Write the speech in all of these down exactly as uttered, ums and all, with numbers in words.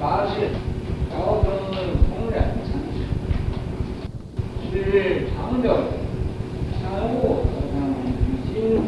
八世高僧弘忍禅师，是日常州参悟和尚于金入。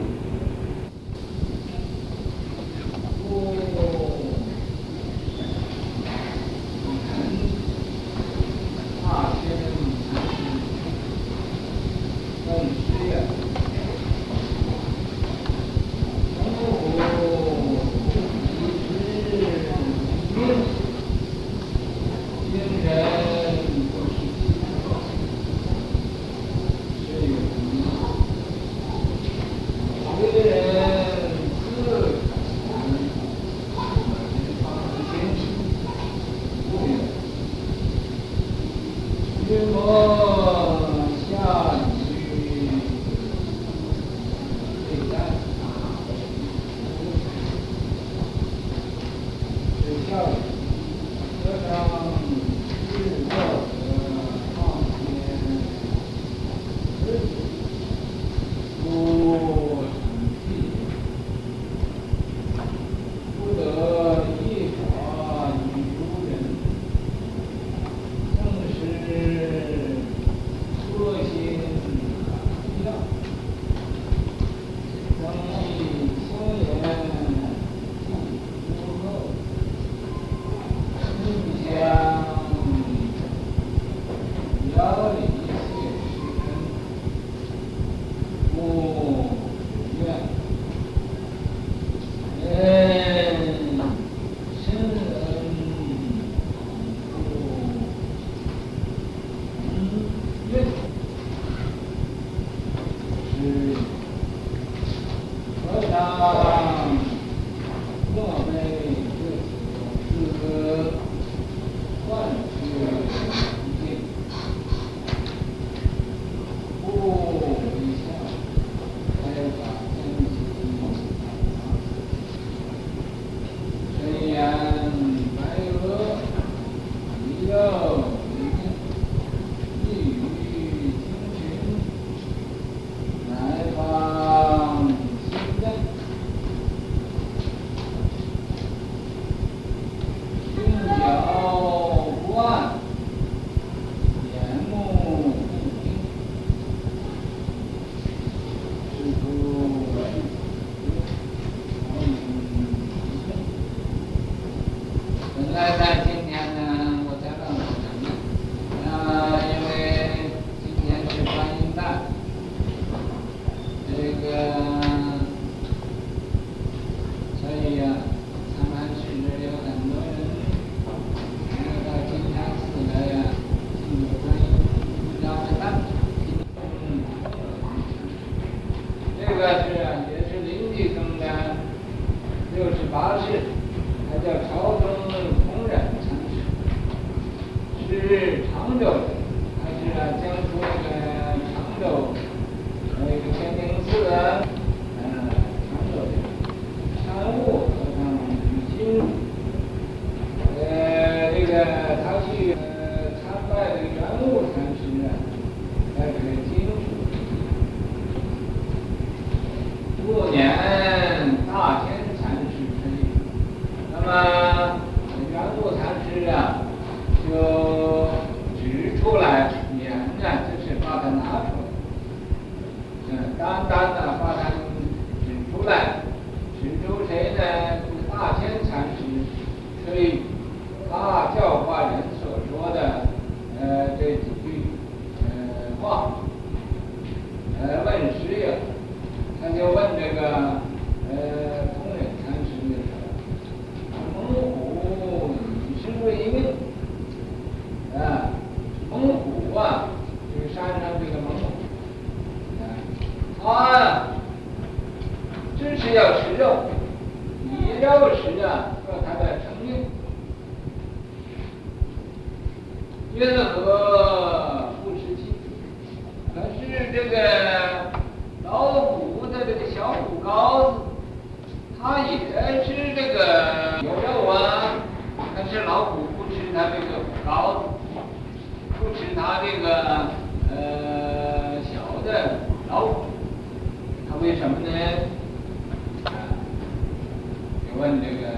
问这个，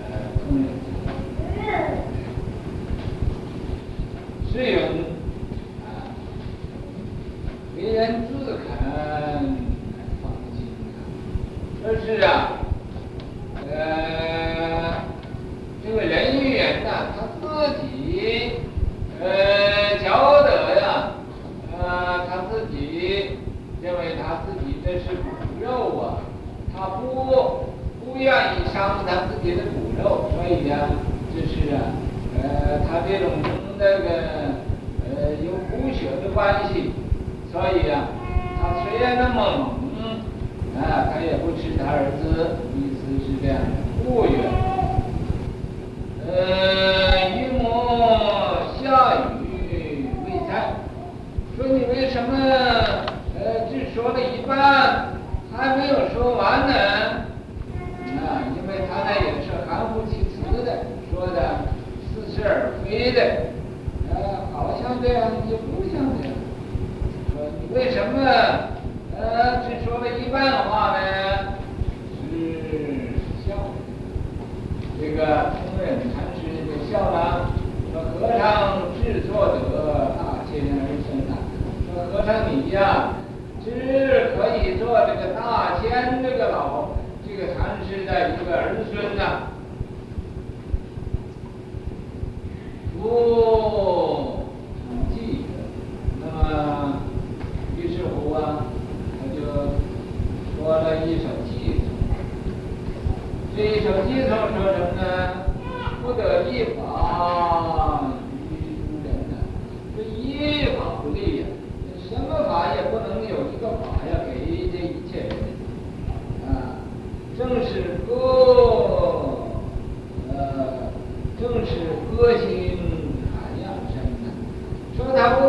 呃，工人。是啊，呃，这个人与人呐、啊，他自己呃觉得呀、啊，呃，他自己认为他自己这是骨肉啊，他不不愿意伤他自己的骨肉，所以呀、啊，这是啊，呃，他这种那个呃有骨血的关系，所以呀、啊。 他虽然那么猛，啊，他也不吃他儿子，意思是这样的。不远，呃，雨墨下雨未菜，说你为什么呃只说了一半，还没有说完呢？啊，因为他那也是含糊其辞的，说的似是而非的，啊，好像这样又不像这样。 为什么呃只说了一半的话呢？是笑。这个弘忍禅师就笑了，说和尚制作得大千而深呐、啊。说和尚你呀，只可以做这个大千这个老这个禅师的一个儿孙呐、啊。不记得，那么。 啊，他就说了一首寄颂。这一首寄颂说什么呢？不得一法于诸人呢，这一法不立呀，什么法也不能有一个法呀给这一切人。啊，正是歌，呃，正是歌心涵养生呢。说他不。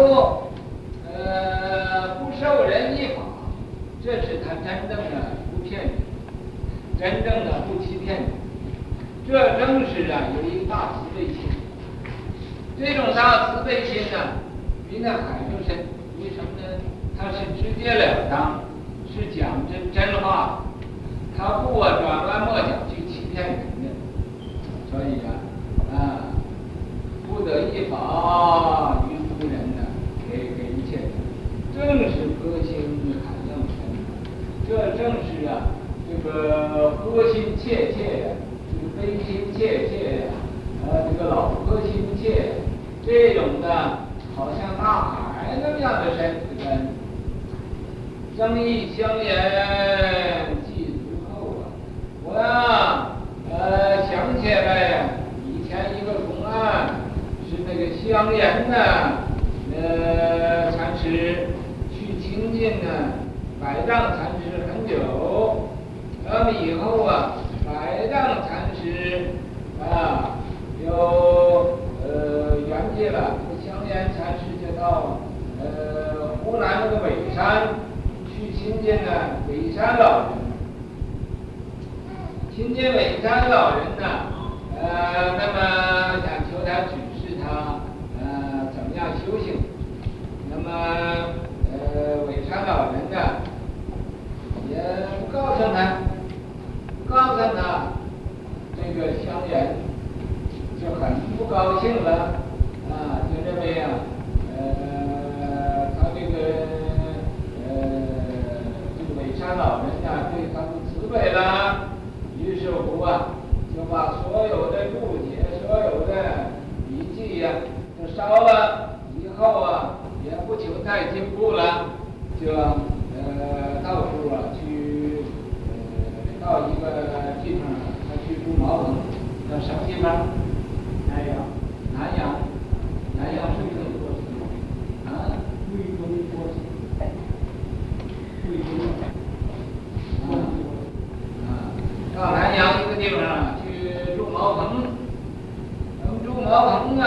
授人以法，这是他真正的不骗人，真正的不欺骗人。这正是啊，有一个大慈悲心。这种大慈悲心呢、啊，比那海更深。为什么呢？他是直截了当，是讲真真话，他不啊转弯抹角去欺骗人的。所以啊，啊，不得一法于诸人呢、啊，给给一切人。 正是歌心涵养生，这正是啊，这个歌心切切呀，这个悲心切切呀，呃，这个老歌心切，这种的，好像大海那么样的深这个争议相言记足后啊，我呀，呃，想起来以前一个公案是那个香言呢，呃，禅师。 亲近呢，百丈禅师很久，那么以后啊，百丈禅师啊，又呃圆寂了。香烟禅师就到呃湖南那个尾山去亲近呢尾山老人。亲近尾山老人呢，呃，那么想求他指示他呃怎么样修行，那么。 呃，尾山老人呢，也不告诉他，不告诉他，这个香人就很不高兴了，啊，就认为啊，呃，他这个呃，这个尾山老人呢，对他不慈悲了，于是乎啊，就把所有的注解、所有的笔记呀，都烧了，以后啊。 也不求再进步了，就呃到处啊去，呃到一个地方，他去住茅棚，叫什么地方？南阳，南阳，南阳是贵州的，啊，贵州的，贵州的，啊啊，到南阳一个地方啊去住茅棚，那么住茅棚啊。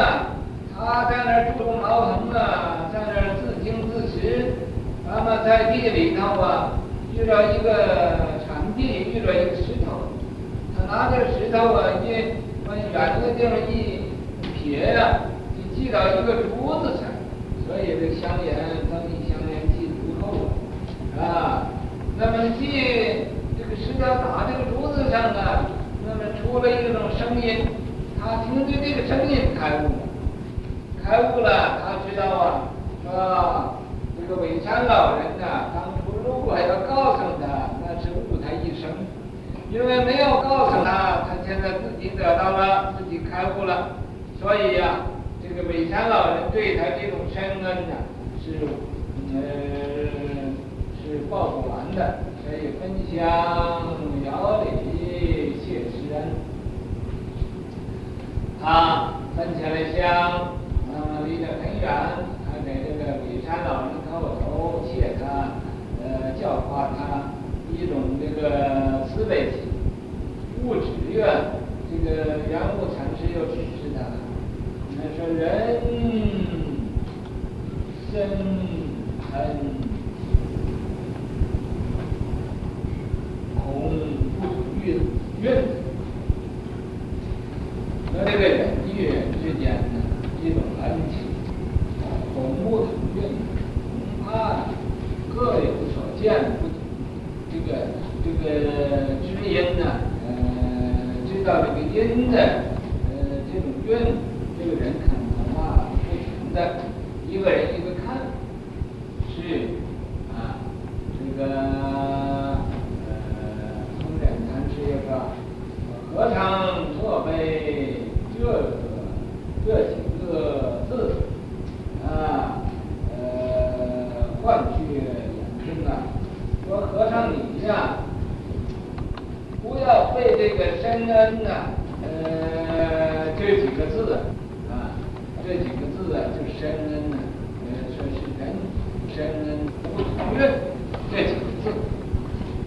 他在那儿住茅棚啊，在那儿自经自食。那么在地里头啊，遇到一个产地，遇到一个石头，他拿这个石头啊，一往远的地方一撇呀，就系到一个竹子上。所以这香烟，当你香烟系足够了啊。那么系这个石头打这个竹子上啊，那么出了一种声音，他听见这个声音开悟了。 开悟了，他知道啊，说这个尾山老人呢、啊，当初如果要告诉他，那是误他一生。因为没有告诉他，他现在自己得到了，自己开悟了，所以呀、啊，这个沩山老人对他这种深恩呢、啊，是呃是报不完的，所以分享姚李谢师恩，他分起了香，嗯，离得很远，他给这个沩山老人叩头谢他，呃，教化他。 一种这个慈悲心，物质愿，这个圆悟禅师又指示他了。他说人生很恐不运运，和这个人与人之间呢一种恩情，恐不同运，恐怕各有所见。 这个这个知音呢，呃，知道这个音的，呃，这种韵，这个人看的话不同的，一个人一个看，是啊，这个呃，弘忍禅师也说，何尝错非这个这几个字啊，呃，换句言之啊。 说和尚你呀，不要被这个深恩呐、啊，呃，这几个字啊，这几个字啊，就深恩呐、啊，呃，说是人深恩不同运这几个字，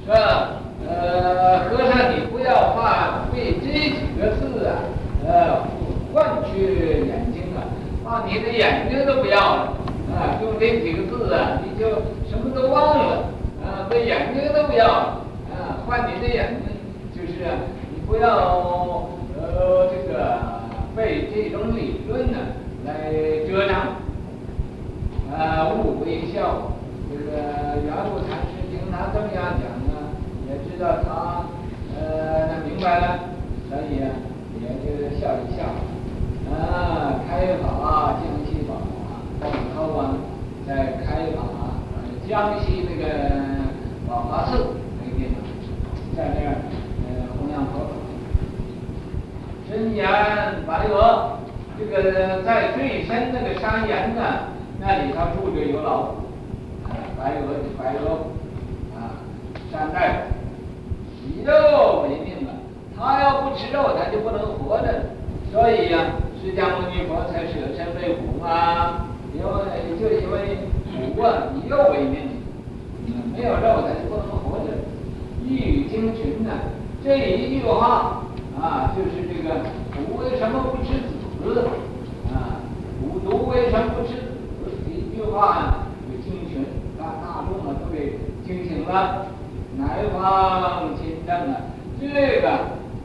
是吧？呃，和尚你不要怕被这几个字啊，呃，换去眼睛啊，把你的眼睛都不要了啊，用这几个字啊，你就什么都忘了。 啊，这眼睛都不要啊！换你的眼睛，就是啊，你不要呃这个被这种理论呢来遮障，啊误会笑。这个圆悟禅师听他这么样讲呢，也知道他呃他明白了，所以啊也就笑一笑啊，开法降西法，以后啊再开法江西那个。 宝华寺那个地方，在那儿呃弘扬佛法。深岩白鹅，这个在最深那个山岩呢，那里头住着有老虎，啊，白鹅的白鹅虎，啊，山大虎，以肉为命啊，它要不吃肉，它就不能活着。所以呀、啊，释迦牟尼佛才舍身喂虎啊，因为就因为虎啊以肉为命。 没有肉，咱就不能活着。一语惊群呢、啊，这一句话啊，就是这个吾为什么不吃子？啊，吾独为什么不吃子？一句话呢、啊，就惊群，大大众啊都给惊醒了。南方亲政啊，这个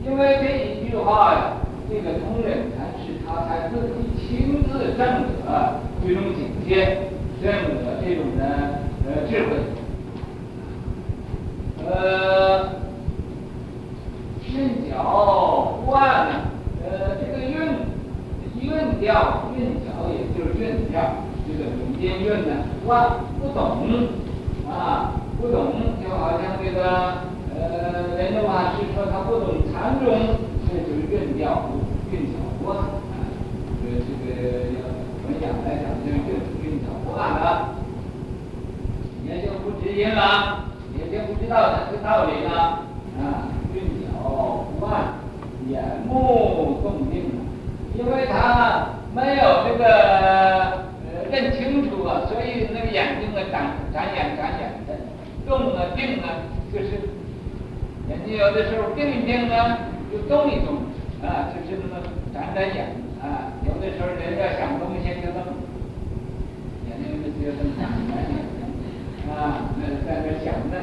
因为这一句话呀、啊，这个弘忍禅师他才自己亲自证得这种境界，证得这种的呃智慧。 呃，韵脚换呢，呃，这个韵韵调，韵脚也就是韵调，这个民间韵呢，换不懂啊，不懂，就好像这个呃，莲州法师说他不懂禅宗，这就是韵调，韵脚换啊，这这个我们讲来讲就是韵韵脚换了，也就不知音了。 也不知道哪个道理呢？啊，运脚慢，眼目动静，因为他没有这个呃认清楚啊，所以那个眼睛啊，眨眨眼眨眼的，动啊定啊，就是眼睛有的时候定一定啊，就动一动啊，就是那么眨眨眼啊，有的时候人要想东西就动，眼睛就这么眨眨眼。 啊，那在那想着，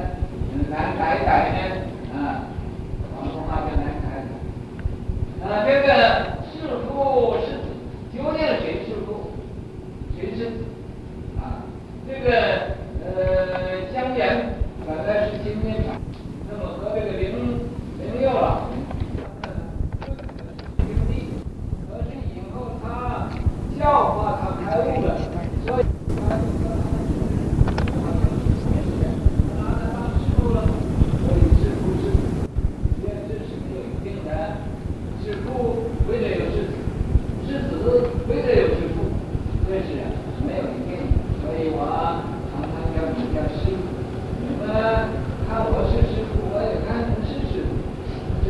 难改改呢，啊，广东话叫难改改。啊，这个是父是子，究竟谁是父，谁是子？啊，这个呃，江源本来是今天长，那么和这个零零六老人兄弟，可是以后他教化他开悟了，所以他就。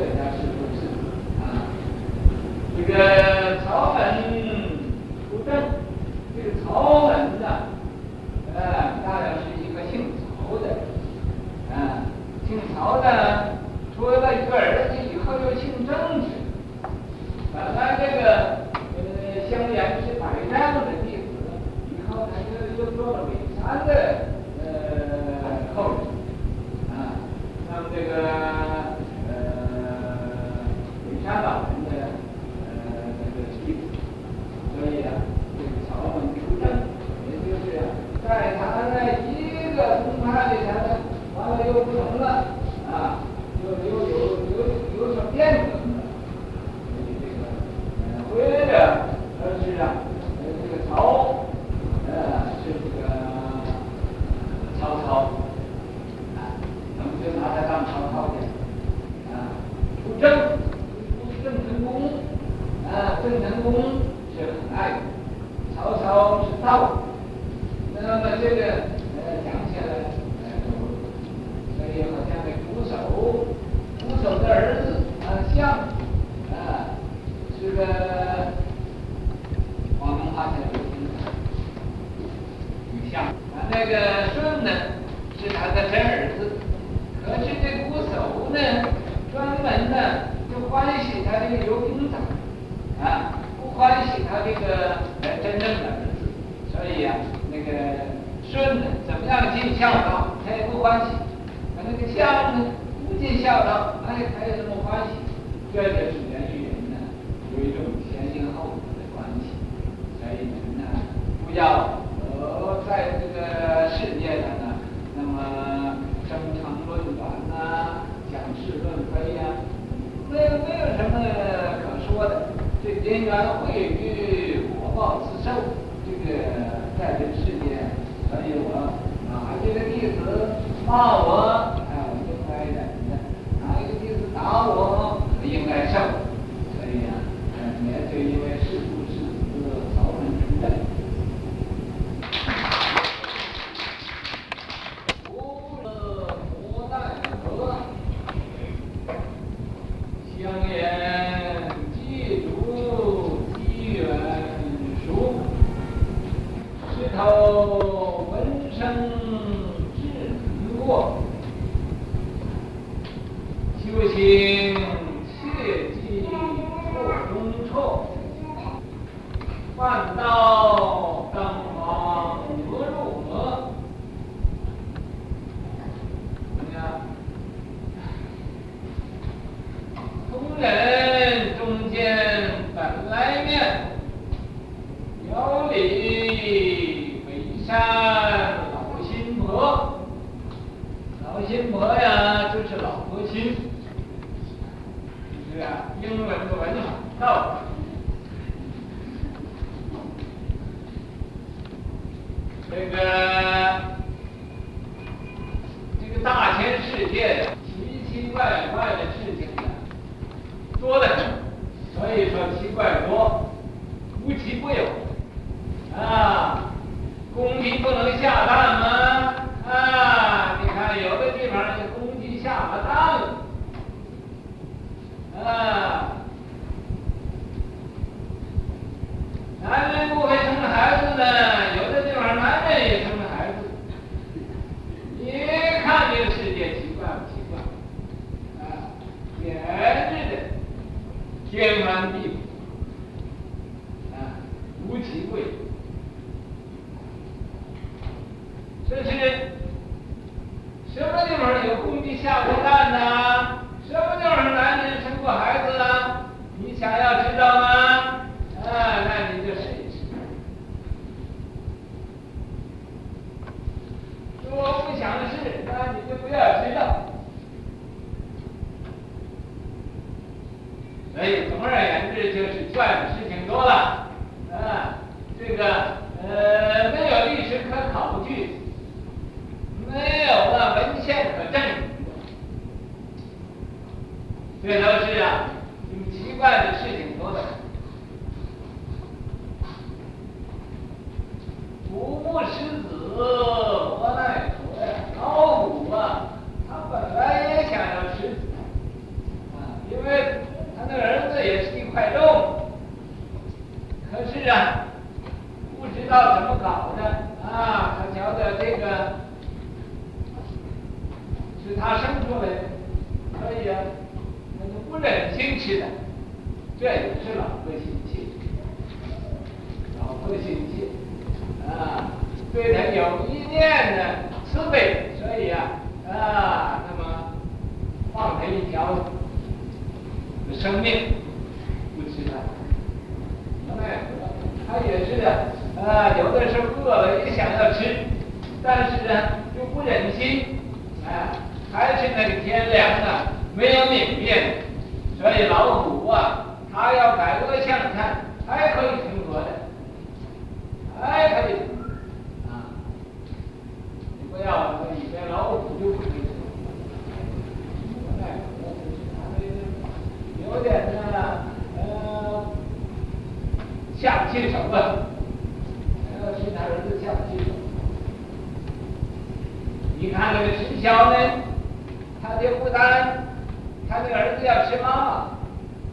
这人家是不是啊？这个曹门出阵，这个曹门呢，呃，当然是一个姓曹的，啊，姓曹呢，除了一个儿子以后，又姓郑氏。本来这个呃，萧衍是百丈的弟子，以后他就又做了韦山的呃后人。 这个呃，韦山老人的呃这个弟子，所以啊，这个曹门出阵，也就是在他那一个宗派里头，完了又不成了啊，又又有有有所变革了，所以这个呃，或者而是啊，呃这个曹呃是这个曹操。 拿他当曹操的，啊，出征，郑成功，啊，郑成功是很爱的，曹操是道的，那么这个呃讲起来，呃，所以好像这鼓手，鼓手的儿子啊项羽，啊，是个我们发现刘歆的吕项，啊，那个舜呢是他的真儿子。 可是这鼓手呢，专门呢就欢喜他这个游兵仔，啊，不欢喜他这个呃真正的儿子，所以啊，那个舜呢怎么样尽孝道，他也不欢喜；他那个项呢不尽孝道，哎，他也这么欢喜。这就是人与人呢有一种前因后果的关系，所以人呢不要呃在这个世界上呢那么争吵。 啊，讲是论非呀，没有没有什么可说的。这人缘会与果报自受，这个在这个世界，所以我啊，这个弟子骂我，哎，我应该忍的；哪一个弟子打我，我应该受。所以啊，你看，就因为是不是这个曹门出阵。 因是啊，不知道怎么搞的啊！他觉得这个是他生出来的，所以啊，那就不忍心吃的，这也是老的心切，老的心切啊，对他有一念的慈悲，所以啊啊，那么放他一条生命，不知道。 他也是啊，啊，有的时候饿了也想要吃，但是呢又不忍心，啊，还是那个天良啊没有泯灭，所以老虎啊，它要改恶向善，还可以存活的，还可以，啊，你不要说以前老虎就不可以存活，哎，有点呢、啊。 下不去手了，然后其他人都下不去手。你看那个石骁呢，他就不单他那个儿子要吃妈妈，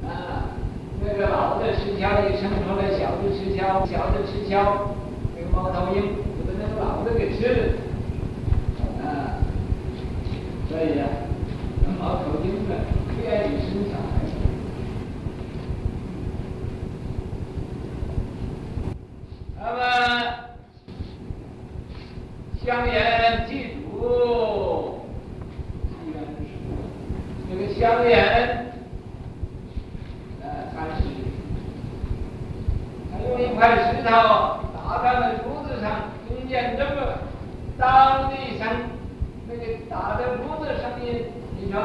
啊，那个老的石骁也生出来小的石骁，小的石骁那个猫头鹰就把那个老的给吃了，啊，所以啊，那猫头鹰呢不愿意生小孩。 那么，香烟祭祖，这个香烟，呃，它是，它用一块石头打在了竹子上，中间这么当的一声，那个打在竹子声音，你说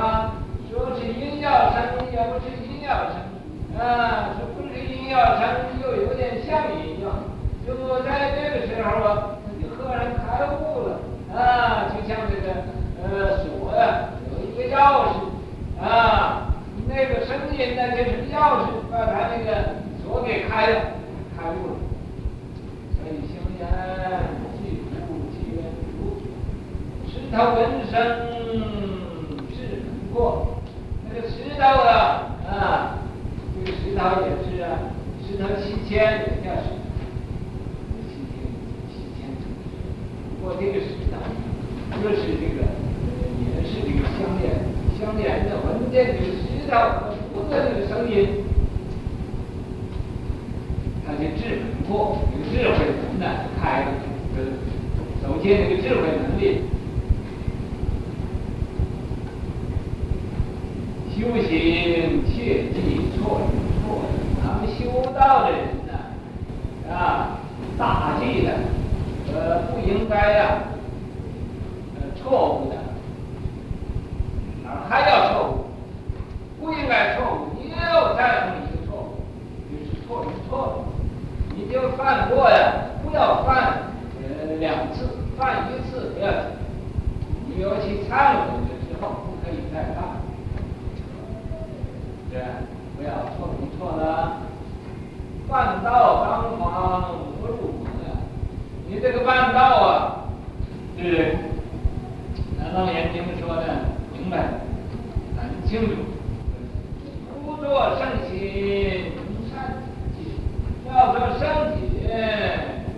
说是音效声，也不是音效声，啊，说不是音效声，又有点像音效。 就在这个时候啊，你赫然开悟了啊！就像这个呃锁呀、啊，有一个钥匙啊，那个声音呢就是钥匙把它那个锁给开了，开悟了。所以香烟祭祖祭远祖，石头闻声是人过。那个石头啊啊，这个石头也是啊，石头七千也叫石。 我这个石头，就是这个，也是这个相连相连的。我们这个石头和竹子这个声音，它就智能过，这个智慧能呢开，呃，走进这个智慧能力，修行切忌错人错人。咱们修道的人呢，啊，大忌的。 呃，不应该呀、啊，呃，错误的，哪还要错误？不应该错误，你又再犯一个错误，就是错误错误，你就犯过呀，不要犯呃两次，犯一次不要紧，你尤其忏悔的时候不可以再犯，对，不要错误错了，犯道当防不入。 你这个办道啊，是《楞严经》说的明白，很清楚。不做圣心无善己，要做圣己，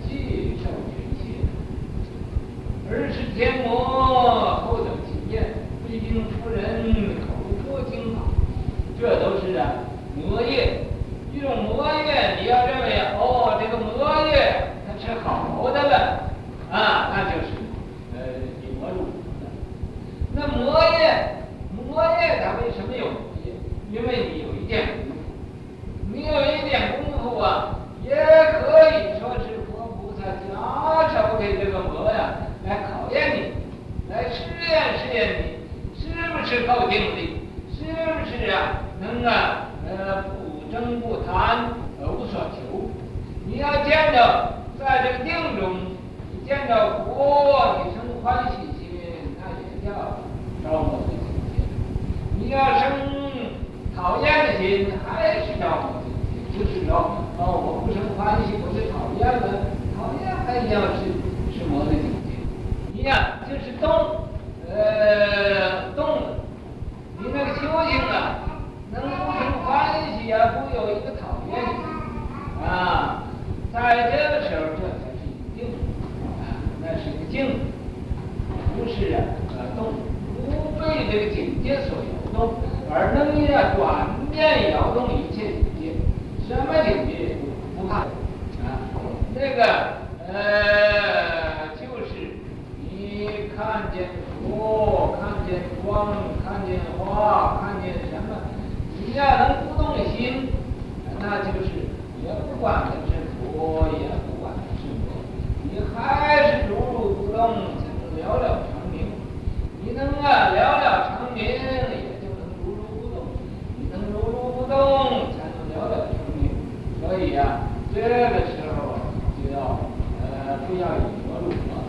即受缘起。尔时天魔后等起见，非经出人口说经法，这都是啊魔业。一种魔业，你要认为哦，这个魔业。 是好的了，啊，那就是呃有魔入的。那魔业，魔业它为什么有魔业？因为你有一点功夫，你有一点功夫啊，也可以说是佛菩萨拿手给这个魔呀、啊、来考验你，来试验试验你是不是够定力，是不是啊能啊呃不争不贪而无所求。你要见着。 在这个定中，你见到佛，你生欢喜心，那也叫着魔的境界；你要生讨厌的心，还是着魔的境界。就是说，哦，我不生欢喜，我就讨厌了，讨厌还一样是是魔的境界。一样就是动，呃，动了，你那个修行啊，能不生欢喜啊，不有一个讨厌啊。 那遍摇动一切境界，什么境界不看啊？这个呃，就是你看见佛，看见光，看见花，看见什么，你要能不动心，那就是也不管它是佛，也不管它是佛，你还是如如不动，才能了了长明。你能啊了了长明，也就能如如不动；你能如如不动，才能了了长明。所以啊，这个时候就要呃，不要以佛入佛。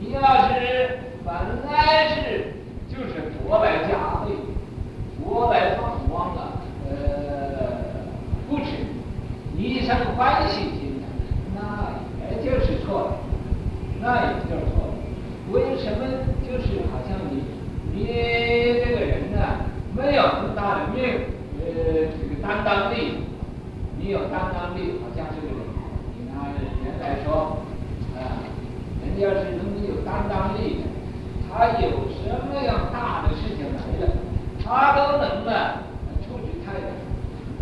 你要是本来是就是佛来加慧，佛来放光啊，呃，不止你一生欢喜心呢，那也就是错了，那也就是错了。为什么就是好像你你这个人呢、啊、没有那么大的命，呃，这个担当力，你有担当力，好像这个人，你拿人来说，啊，人家是能够有担当力的，他有什么样大的事情来了，他都能呢处之泰然，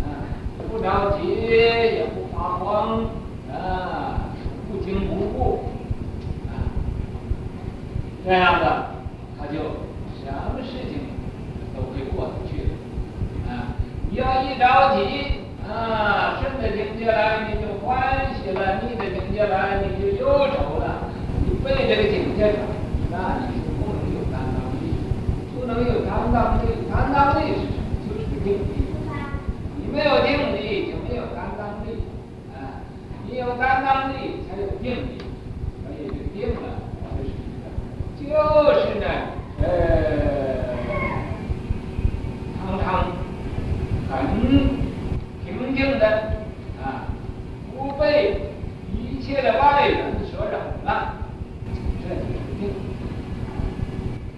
啊，不着急也不发慌，啊，不惊不怖。这样的，他就什么事情都会过得去了。啊，你要一着急，啊，顺着境界来，你就欢喜了；逆着境界来，你就忧愁了。你背这个境界转，那你就不能有担当力，不能有担当力。担当力是什么？就是个定力。你没有定力，就没有担当力。啊，你有担当力，才有定力，所以就定了。就是呢，呃，常常很平静的啊，不被一切的外缘所染了，这就是定。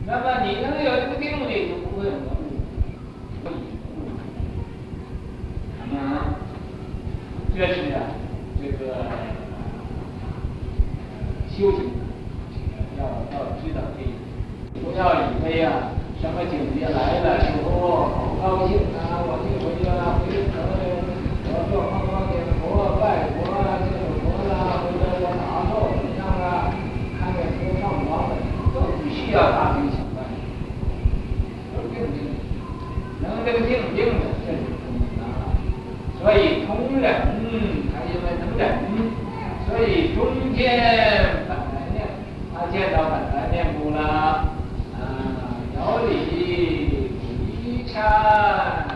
那么你能有这个定力，就不会有魔力。那么、啊，这是啊，这个、呃、修行。要要知道这一点，不要以为啊，什么境界来了，说哦，好高兴啊，我这回啊，回头我做方方面面佛拜佛啊，敬佛啦，或者我打坐怎么样啊，看见佛上光了，都不需要大惊小怪，都定定，能这个定定的，这是通啊。所以通忍，还因为能忍，所以中间。见到本来面目了，啊，有理离禅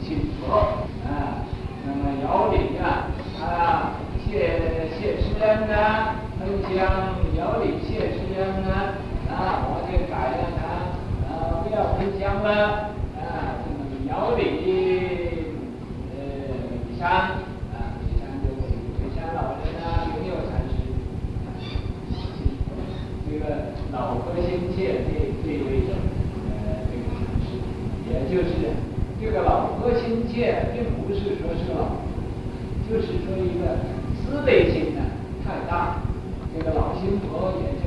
信佛，啊，那么有理啊，啊，谢谢师恩呐、啊，分享有理谢师恩呐、啊，啊，我就改了他，啊，不要分享了，啊，有理，呃，禅。老和心切这这一位呃这个禅师，也就是这个老和心切，并不是说是老，就是说一个慈悲心呢太大。这个老心佛也